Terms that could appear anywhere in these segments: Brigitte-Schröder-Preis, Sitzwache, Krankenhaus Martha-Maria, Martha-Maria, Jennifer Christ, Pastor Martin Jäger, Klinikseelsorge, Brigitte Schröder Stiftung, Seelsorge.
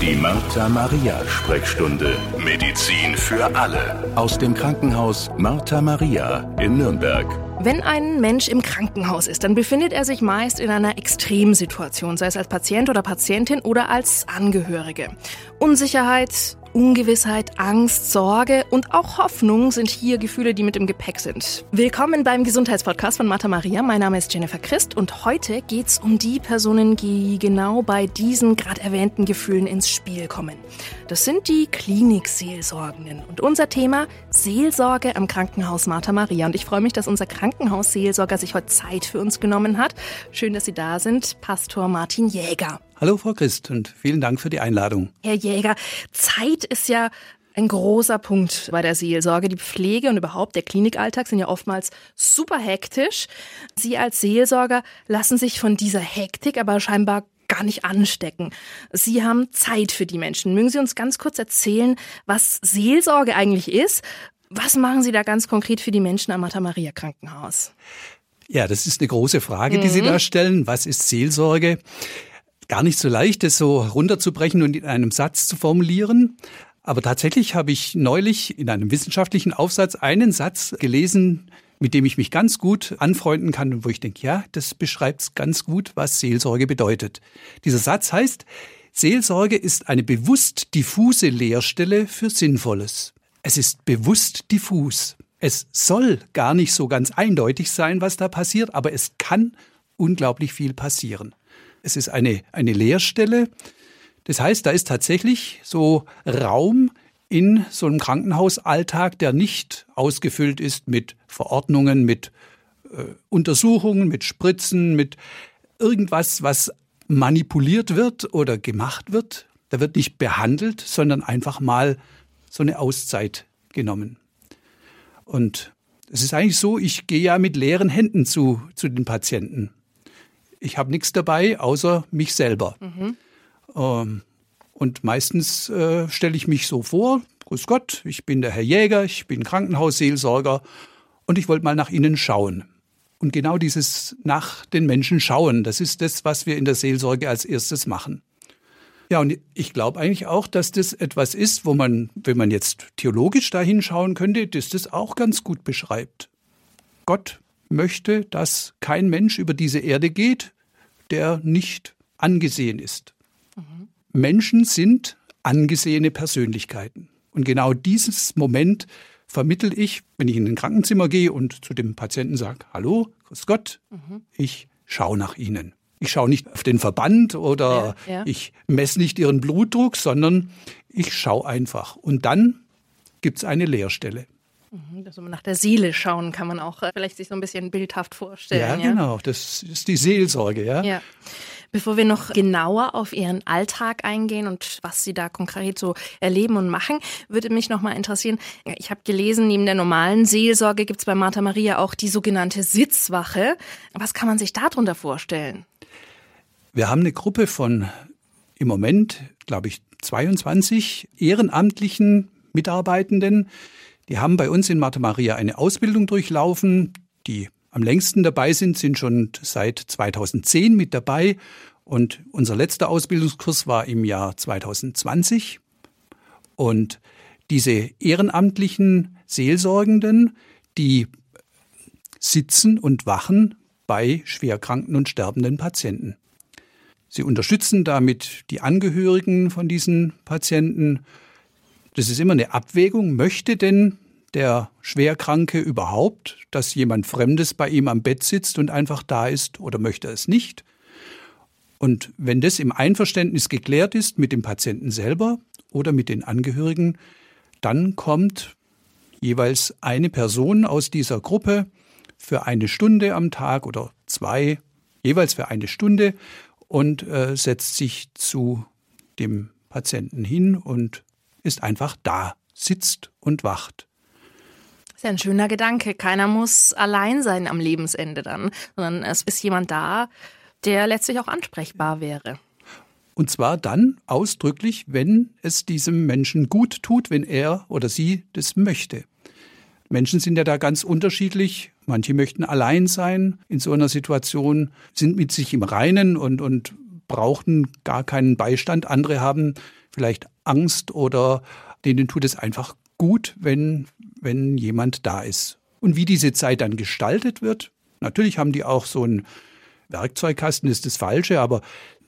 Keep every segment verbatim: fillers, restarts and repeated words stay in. Die Martha-Maria-Sprechstunde. Medizin für alle. Aus dem Krankenhaus Martha-Maria in Nürnberg. Wenn ein Mensch im Krankenhaus ist, dann befindet er sich meist in einer Extremsituation, sei es als Patient oder Patientin oder als Angehörige. Unsicherheit, Ungewissheit, Angst, Sorge und auch Hoffnung sind hier Gefühle, die mit im Gepäck sind. Willkommen beim Gesundheitspodcast von Martha-Maria. Mein Name ist Jennifer Christ und heute geht's um die Personen, die genau bei diesen gerade erwähnten Gefühlen ins Spiel kommen. Das sind die Klinikseelsorgenden und unser Thema Seelsorge am Krankenhaus Martha-Maria. Und ich freue mich, dass unser Krankenhausseelsorger sich heute Zeit für uns genommen hat. Schön, dass Sie da sind, Pastor Martin Jäger. Hallo Frau Christ und vielen Dank für die Einladung. Herr Jäger, Zeit ist ja ein großer Punkt bei der Seelsorge. Die Pflege und überhaupt der Klinikalltag sind ja oftmals super hektisch. Sie als Seelsorger lassen sich von dieser Hektik aber scheinbar gar nicht anstecken. Sie haben Zeit für die Menschen. Mögen Sie uns ganz kurz erzählen, was Seelsorge eigentlich ist? Was machen Sie da ganz konkret für die Menschen am Martha-Maria-Krankenhaus? Ja, das ist eine große Frage, die mhm. Sie da stellen. Was ist Seelsorge? Gar nicht so leicht, das so runterzubrechen und in einem Satz zu formulieren. Aber tatsächlich habe ich neulich in einem wissenschaftlichen Aufsatz einen Satz gelesen, mit dem ich mich ganz gut anfreunden kann und wo ich denke, ja, das beschreibt ganz gut, was Seelsorge bedeutet. Dieser Satz heißt, Seelsorge ist eine bewusst diffuse Leerstelle für Sinnvolles. Es ist bewusst diffus. Es soll gar nicht so ganz eindeutig sein, was da passiert, aber es kann unglaublich viel passieren. Es ist eine, eine Leerstelle. Das heißt, da ist tatsächlich so Raum in so einem Krankenhausalltag, der nicht ausgefüllt ist mit Verordnungen, mit äh, Untersuchungen, mit Spritzen, mit irgendwas, was manipuliert wird oder gemacht wird. Da wird nicht behandelt, sondern einfach mal so eine Auszeit genommen. Und es ist eigentlich so, ich gehe ja mit leeren Händen zu, zu den Patienten. Ich habe nichts dabei, außer mich selber. Mhm. Ähm, und meistens äh, stelle ich mich so vor, grüß Gott, ich bin der Herr Jäger, ich bin Krankenhausseelsorger und ich wollte mal nach Ihnen schauen. Und genau dieses nach den Menschen schauen, das ist das, was wir in der Seelsorge als erstes machen. Ja, und ich glaube eigentlich auch, dass das etwas ist, wo man, wenn man jetzt theologisch da hinschauen könnte, dass das auch ganz gut beschreibt. Gott möchte, dass kein Mensch über diese Erde geht, der nicht angesehen ist. Mhm. Menschen sind angesehene Persönlichkeiten. Und genau dieses Moment vermittle ich, wenn ich in ein Krankenzimmer gehe und zu dem Patienten sage, hallo, grüß Gott, mhm. ich schaue nach Ihnen. Ich schaue nicht auf den Verband oder ja, ja. ich messe nicht Ihren Blutdruck, sondern ich schaue einfach. Und dann gibt es eine Leerstelle. Also nach der Seele schauen kann man auch vielleicht sich so ein bisschen bildhaft vorstellen. Ja, ja? Genau. Das ist die Seelsorge, ja? Ja. Bevor wir noch genauer auf Ihren Alltag eingehen und was Sie da konkret so erleben und machen, würde mich noch mal interessieren, ich habe gelesen, neben der normalen Seelsorge gibt es bei Martha-Maria auch die sogenannte Sitzwache. Was kann man sich darunter vorstellen? Wir haben eine Gruppe von im Moment, glaube ich, zweiundzwanzig ehrenamtlichen Mitarbeitenden. Die haben bei uns in Martha-Maria eine Ausbildung durchlaufen. Die am längsten dabei sind, sind schon seit zweitausendzehn mit dabei. Und unser letzter Ausbildungskurs war im Jahr zweitausendzwanzig. Und diese ehrenamtlichen Seelsorgenden, die sitzen und wachen bei schwerkranken und sterbenden Patienten. Sie unterstützen damit die Angehörigen von diesen Patienten. Das ist immer eine Abwägung. Möchte denn der Schwerkranke überhaupt, dass jemand Fremdes bei ihm am Bett sitzt und einfach da ist, oder möchte er es nicht? Und wenn das im Einverständnis geklärt ist mit dem Patienten selber oder mit den Angehörigen, dann kommt jeweils eine Person aus dieser Gruppe für eine Stunde am Tag oder zwei, jeweils für eine Stunde und äh, setzt sich zu dem Patienten hin und ist einfach da, sitzt und wacht. Das ist ja ein schöner Gedanke. Keiner muss allein sein am Lebensende dann, sondern es ist jemand da, der letztlich auch ansprechbar wäre. Und zwar dann ausdrücklich, wenn es diesem Menschen gut tut, wenn er oder sie das möchte. Menschen sind ja da ganz unterschiedlich. Manche möchten allein sein in so einer Situation, sind mit sich im Reinen und, und brauchen gar keinen Beistand. Andere haben vielleicht Angst oder denen tut es einfach gut, wenn, wenn jemand da ist. Und wie diese Zeit dann gestaltet wird, natürlich haben die auch so einen Werkzeugkasten, ist das Falsche, aber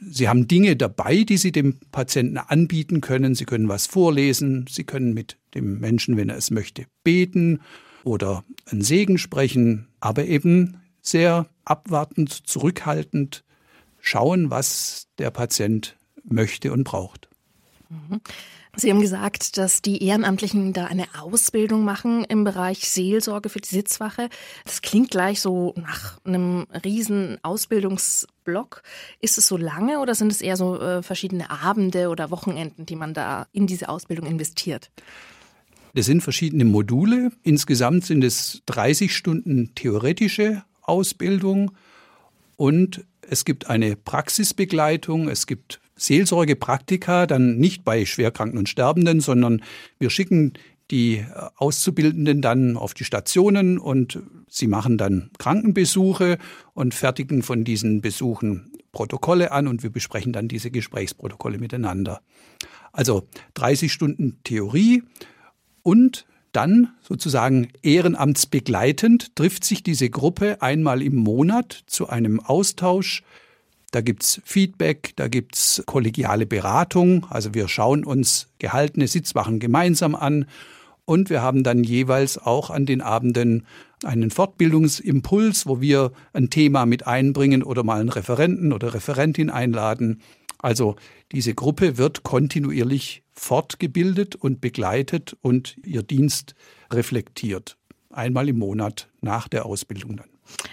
sie haben Dinge dabei, die sie dem Patienten anbieten können. Sie können was vorlesen, sie können mit dem Menschen, wenn er es möchte, beten oder einen Segen sprechen, aber eben sehr abwartend, zurückhaltend schauen, was der Patient möchte und braucht. Mhm. Sie haben gesagt, dass die Ehrenamtlichen da eine Ausbildung machen im Bereich Seelsorge für die Sitzwache. Das klingt gleich so nach einem riesen Ausbildungsblock. Ist es so lange oder sind es eher so äh, verschiedene Abende oder Wochenenden, die man da in diese Ausbildung investiert? Das sind verschiedene Module. Insgesamt sind es dreißig Stunden theoretische Ausbildung und es gibt eine Praxisbegleitung, es gibt Seelsorgepraktika, dann nicht bei Schwerkranken und Sterbenden, sondern wir schicken die Auszubildenden dann auf die Stationen und sie machen dann Krankenbesuche und fertigen von diesen Besuchen Protokolle an und wir besprechen dann diese Gesprächsprotokolle miteinander. Also dreißig Stunden Theorie und dann sozusagen ehrenamtsbegleitend trifft sich diese Gruppe einmal im Monat zu einem Austausch. Da gibt es Feedback, da gibt es kollegiale Beratung. Also wir schauen uns gehaltene Sitzwachen gemeinsam an. Und wir haben dann jeweils auch an den Abenden einen Fortbildungsimpuls, wo wir ein Thema mit einbringen oder mal einen Referenten oder Referentin einladen. Also diese Gruppe wird kontinuierlich fortgebildet und begleitet und ihr Dienst reflektiert. Einmal im Monat nach der Ausbildung dann.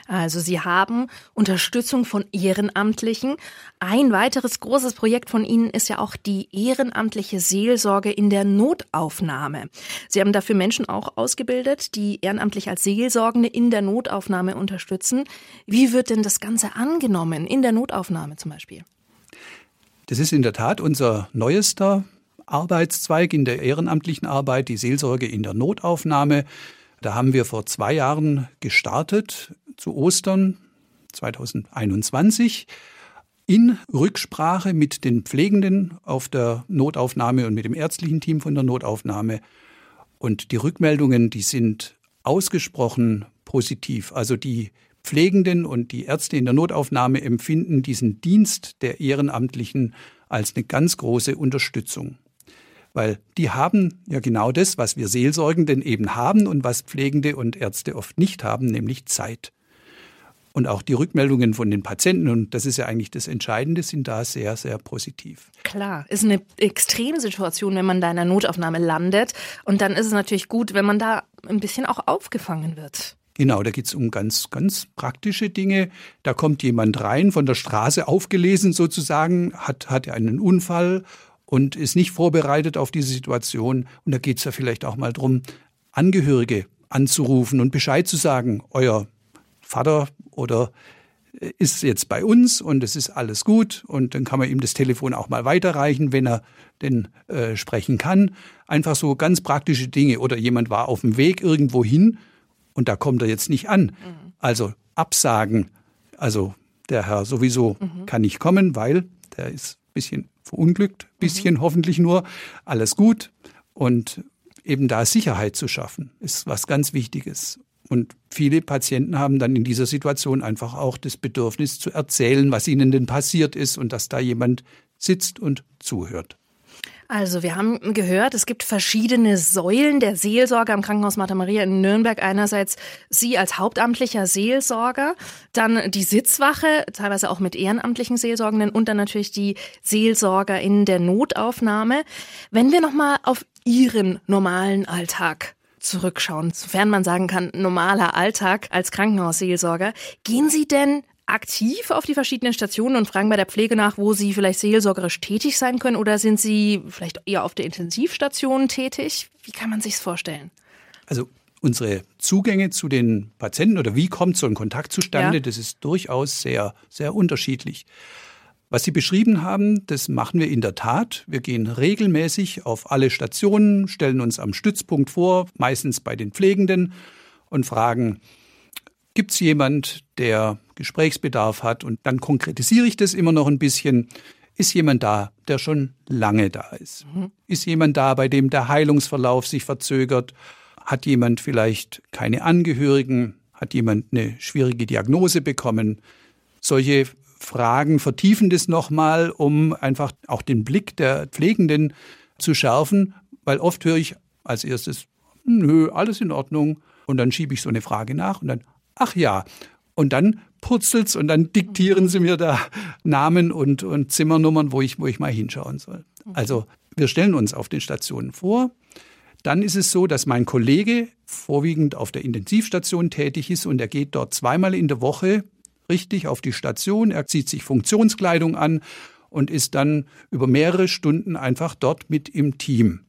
Also Sie haben Unterstützung von Ehrenamtlichen. Ein weiteres großes Projekt von Ihnen ist ja auch die ehrenamtliche Seelsorge in der Notaufnahme. Sie haben dafür Menschen auch ausgebildet, die ehrenamtlich als Seelsorgende in der Notaufnahme unterstützen. Wie wird denn das Ganze angenommen, in der Notaufnahme zum Beispiel? Das ist in der Tat unser neuester Arbeitszweig in der ehrenamtlichen Arbeit, die Seelsorge in der Notaufnahme. Da haben wir vor zwei Jahren gestartet, zu Ostern zweitausendeinundzwanzig, in Rücksprache mit den Pflegenden auf der Notaufnahme und mit dem ärztlichen Team von der Notaufnahme. Und die Rückmeldungen, die sind ausgesprochen positiv. Also die Pflegenden und die Ärzte in der Notaufnahme empfinden diesen Dienst der Ehrenamtlichen als eine ganz große Unterstützung. Weil die haben ja genau das, was wir Seelsorgenden eben haben und was Pflegende und Ärzte oft nicht haben, nämlich Zeit. Und auch die Rückmeldungen von den Patienten, und das ist ja eigentlich das Entscheidende, sind da sehr, sehr positiv. Klar, ist eine Extremsituation, wenn man da in der Notaufnahme landet. Und dann ist es natürlich gut, wenn man da ein bisschen auch aufgefangen wird. Genau, da geht es um ganz, ganz praktische Dinge. Da kommt jemand rein, von der Straße aufgelesen sozusagen, hat, hat einen Unfall und ist nicht vorbereitet auf diese Situation. Und da geht es ja vielleicht auch mal darum, Angehörige anzurufen und Bescheid zu sagen, euer Vater oder ist jetzt bei uns und es ist alles gut. Und dann kann man ihm das Telefon auch mal weiterreichen, wenn er denn äh, sprechen kann. Einfach so ganz praktische Dinge. Oder jemand war auf dem Weg irgendwo hin und da kommt er jetzt nicht an. Mhm. Also absagen. Also der Herr sowieso mhm. kann nicht kommen, weil der ist ein bisschen verunglückt, bisschen mhm. hoffentlich nur, alles gut. Und eben da Sicherheit zu schaffen, ist was ganz Wichtiges. Und viele Patienten haben dann in dieser Situation einfach auch das Bedürfnis zu erzählen, was ihnen denn passiert ist und dass da jemand sitzt und zuhört. Also wir haben gehört, es gibt verschiedene Säulen der Seelsorge am Krankenhaus Martha-Maria in Nürnberg. Einerseits Sie als hauptamtlicher Seelsorger, dann die Sitzwache, teilweise auch mit ehrenamtlichen Seelsorgenden und dann natürlich die Seelsorger in der Notaufnahme. Wenn wir nochmal auf Ihren normalen Alltag zurückschauen, sofern man sagen kann, normaler Alltag als Krankenhausseelsorger, gehen Sie denn aktiv auf die verschiedenen Stationen und fragen bei der Pflege nach, wo Sie vielleicht seelsorgerisch tätig sein können oder sind Sie vielleicht eher auf der Intensivstation tätig? Wie kann man sich das vorstellen? Also unsere Zugänge zu den Patienten oder wie kommt so ein Kontakt zustande, ja. das ist durchaus sehr, sehr unterschiedlich. Was Sie beschrieben haben, das machen wir in der Tat. Wir gehen regelmäßig auf alle Stationen, stellen uns am Stützpunkt vor, meistens bei den Pflegenden und fragen, gibt es jemand, der Gesprächsbedarf hat, und dann konkretisiere ich das immer noch ein bisschen. Ist jemand da, der schon lange da ist? Mhm. Ist jemand da, bei dem der Heilungsverlauf sich verzögert? Hat jemand vielleicht keine Angehörigen? Hat jemand eine schwierige Diagnose bekommen? Solche Fragen vertiefen das nochmal, um einfach auch den Blick der Pflegenden zu schärfen, weil oft höre ich als erstes, nö, alles in Ordnung, und dann schiebe ich so eine Frage nach und dann, ach ja, und dann purzelt's und dann diktieren sie mir da Namen und, und Zimmernummern, wo ich, wo ich mal hinschauen soll. Also wir stellen uns auf den Stationen vor. Dann ist es so, dass mein Kollege vorwiegend auf der Intensivstation tätig ist und er geht dort zweimal in der Woche richtig auf die Station. Er zieht sich Funktionskleidung an und ist dann über mehrere Stunden einfach dort mit im Team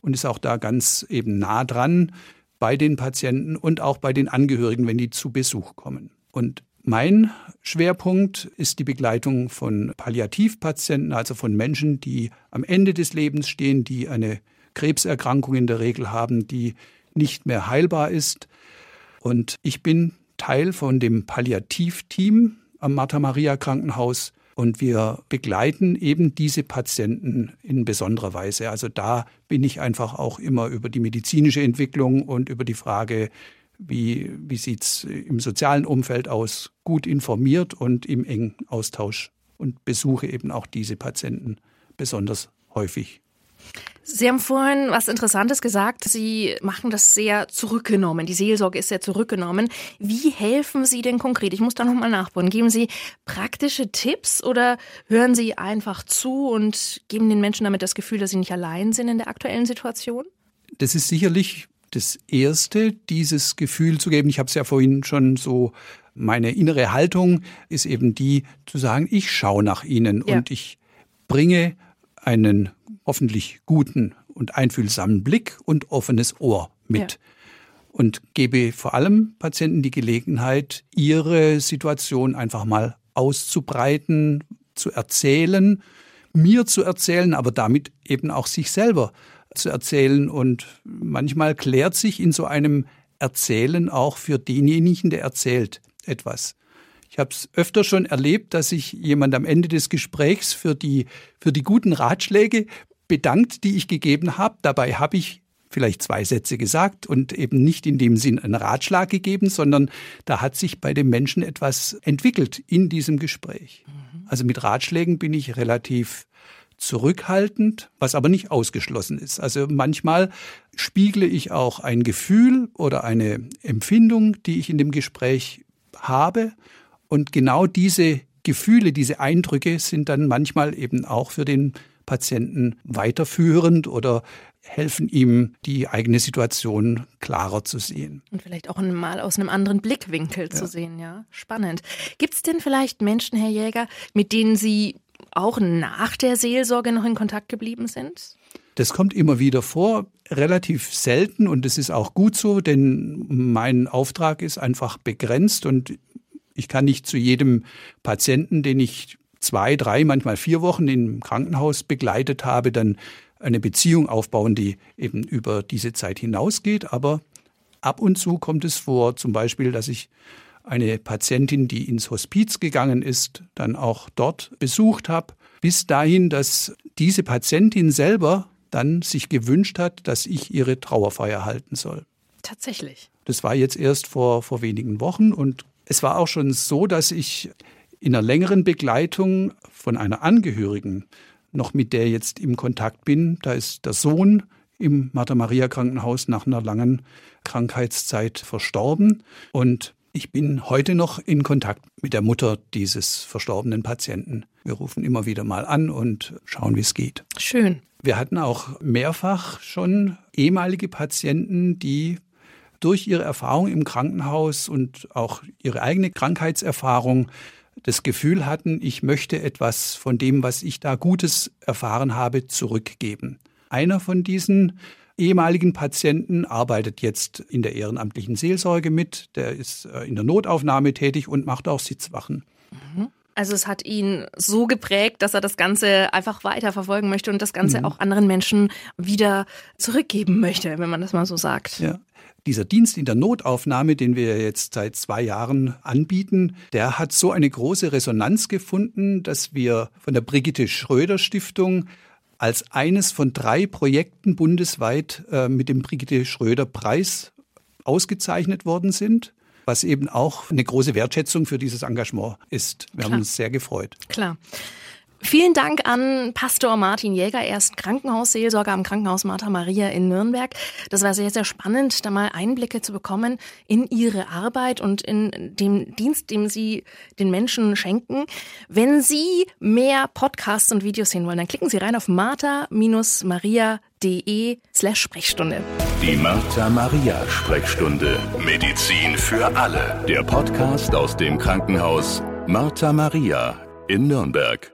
und ist auch da ganz eben nah dran bei den Patienten und auch bei den Angehörigen, wenn die zu Besuch kommen. Und mein Schwerpunkt ist die Begleitung von Palliativpatienten, also von Menschen, die am Ende des Lebens stehen, die eine Krebserkrankung in der Regel haben, die nicht mehr heilbar ist. Und ich bin Teil von dem Palliativteam am Martha-Maria Krankenhaus und wir begleiten eben diese Patienten in besonderer Weise. Also da bin ich einfach auch immer über die medizinische Entwicklung und über die Frage, wie, wie sieht es im sozialen Umfeld aus, gut informiert und im engen Austausch und besuche eben auch diese Patienten besonders häufig. Sie haben vorhin was Interessantes gesagt. Sie machen das sehr zurückgenommen. Die Seelsorge ist sehr zurückgenommen. Wie helfen Sie denn konkret? Ich muss da nochmal nachbohren. Geben Sie praktische Tipps oder hören Sie einfach zu und geben den Menschen damit das Gefühl, dass sie nicht allein sind in der aktuellen Situation? Das ist sicherlich das Erste, dieses Gefühl zu geben. Ich habe es ja vorhin schon so, meine innere Haltung ist eben die, zu sagen, ich schaue nach Ihnen ja. und ich bringe einen hoffentlich guten und einfühlsamen Blick und offenes Ohr mit. Ja. Und gebe vor allem Patienten die Gelegenheit, ihre Situation einfach mal auszubreiten, zu erzählen, mir zu erzählen, aber damit eben auch sich selber zu erzählen. Und manchmal klärt sich in so einem Erzählen auch für denjenigen, der erzählt, etwas. Ich habe es öfter schon erlebt, dass sich jemand am Ende des Gesprächs für die, für die guten Ratschläge bedankt, die ich gegeben habe. Dabei habe ich vielleicht zwei Sätze gesagt und eben nicht in dem Sinn einen Ratschlag gegeben, sondern da hat sich bei dem Menschen etwas entwickelt in diesem Gespräch. Also mit Ratschlägen bin ich relativ zurückhaltend, was aber nicht ausgeschlossen ist. Also manchmal spiegle ich auch ein Gefühl oder eine Empfindung, die ich in dem Gespräch habe. Und genau diese Gefühle, diese Eindrücke sind dann manchmal eben auch für den Patienten weiterführend oder helfen ihm, die eigene Situation klarer zu sehen. Und vielleicht auch mal aus einem anderen Blickwinkel ja. zu sehen, ja. Spannend. Gibt es denn vielleicht Menschen, Herr Jäger, mit denen Sie auch nach der Seelsorge noch in Kontakt geblieben sind? Das kommt immer wieder vor, relativ selten, und das ist auch gut so, denn mein Auftrag ist einfach begrenzt und ich kann nicht zu jedem Patienten, den ich zwei, drei, manchmal vier Wochen im Krankenhaus begleitet habe, dann eine Beziehung aufbauen, die eben über diese Zeit hinausgeht. Aber ab und zu kommt es vor, zum Beispiel, dass ich eine Patientin, die ins Hospiz gegangen ist, dann auch dort besucht habe. Bis dahin, dass diese Patientin selber dann sich gewünscht hat, dass ich ihre Trauerfeier halten soll. Tatsächlich. Das war jetzt erst vor, vor wenigen Wochen und es war auch schon so, dass ich in einer längeren Begleitung von einer Angehörigen, noch mit der jetzt im Kontakt bin, da ist der Sohn im Martha-Maria-Krankenhaus nach einer langen Krankheitszeit verstorben. Und ich bin heute noch in Kontakt mit der Mutter dieses verstorbenen Patienten. Wir rufen immer wieder mal an und schauen, wie es geht. Schön. Wir hatten auch mehrfach schon ehemalige Patienten, die durch ihre Erfahrung im Krankenhaus und auch ihre eigene Krankheitserfahrung das Gefühl hatten, ich möchte etwas von dem, was ich da Gutes erfahren habe, zurückgeben. Einer von diesen ehemaligen Patienten arbeitet jetzt in der ehrenamtlichen Seelsorge mit, der ist in der Notaufnahme tätig und macht auch Sitzwachen. Mhm. Also es hat ihn so geprägt, dass er das Ganze einfach weiterverfolgen möchte und das Ganze mhm. auch anderen Menschen wieder zurückgeben möchte, wenn man das mal so sagt. Ja. Dieser Dienst in der Notaufnahme, den wir jetzt seit zwei Jahren anbieten, der hat so eine große Resonanz gefunden, dass wir von der Brigitte Schröder Stiftung als eines von drei Projekten bundesweit äh, mit dem Brigitte-Schröder-Preis ausgezeichnet worden sind, was eben auch eine große Wertschätzung für dieses Engagement ist. Wir Klar. haben uns sehr gefreut. Klar. Vielen Dank an Pastor Martin Jäger. Er ist Krankenhausseelsorger am Krankenhaus Martha-Maria in Nürnberg. Das war sehr, sehr spannend, da mal Einblicke zu bekommen in Ihre Arbeit und in den Dienst, den Sie den Menschen schenken. Wenn Sie mehr Podcasts und Videos sehen wollen, dann klicken Sie rein auf martha Maria punkt de slash Sprechstunde. Die Martha-Maria Sprechstunde. Medizin für alle. Der Podcast aus dem Krankenhaus Martha-Maria in Nürnberg.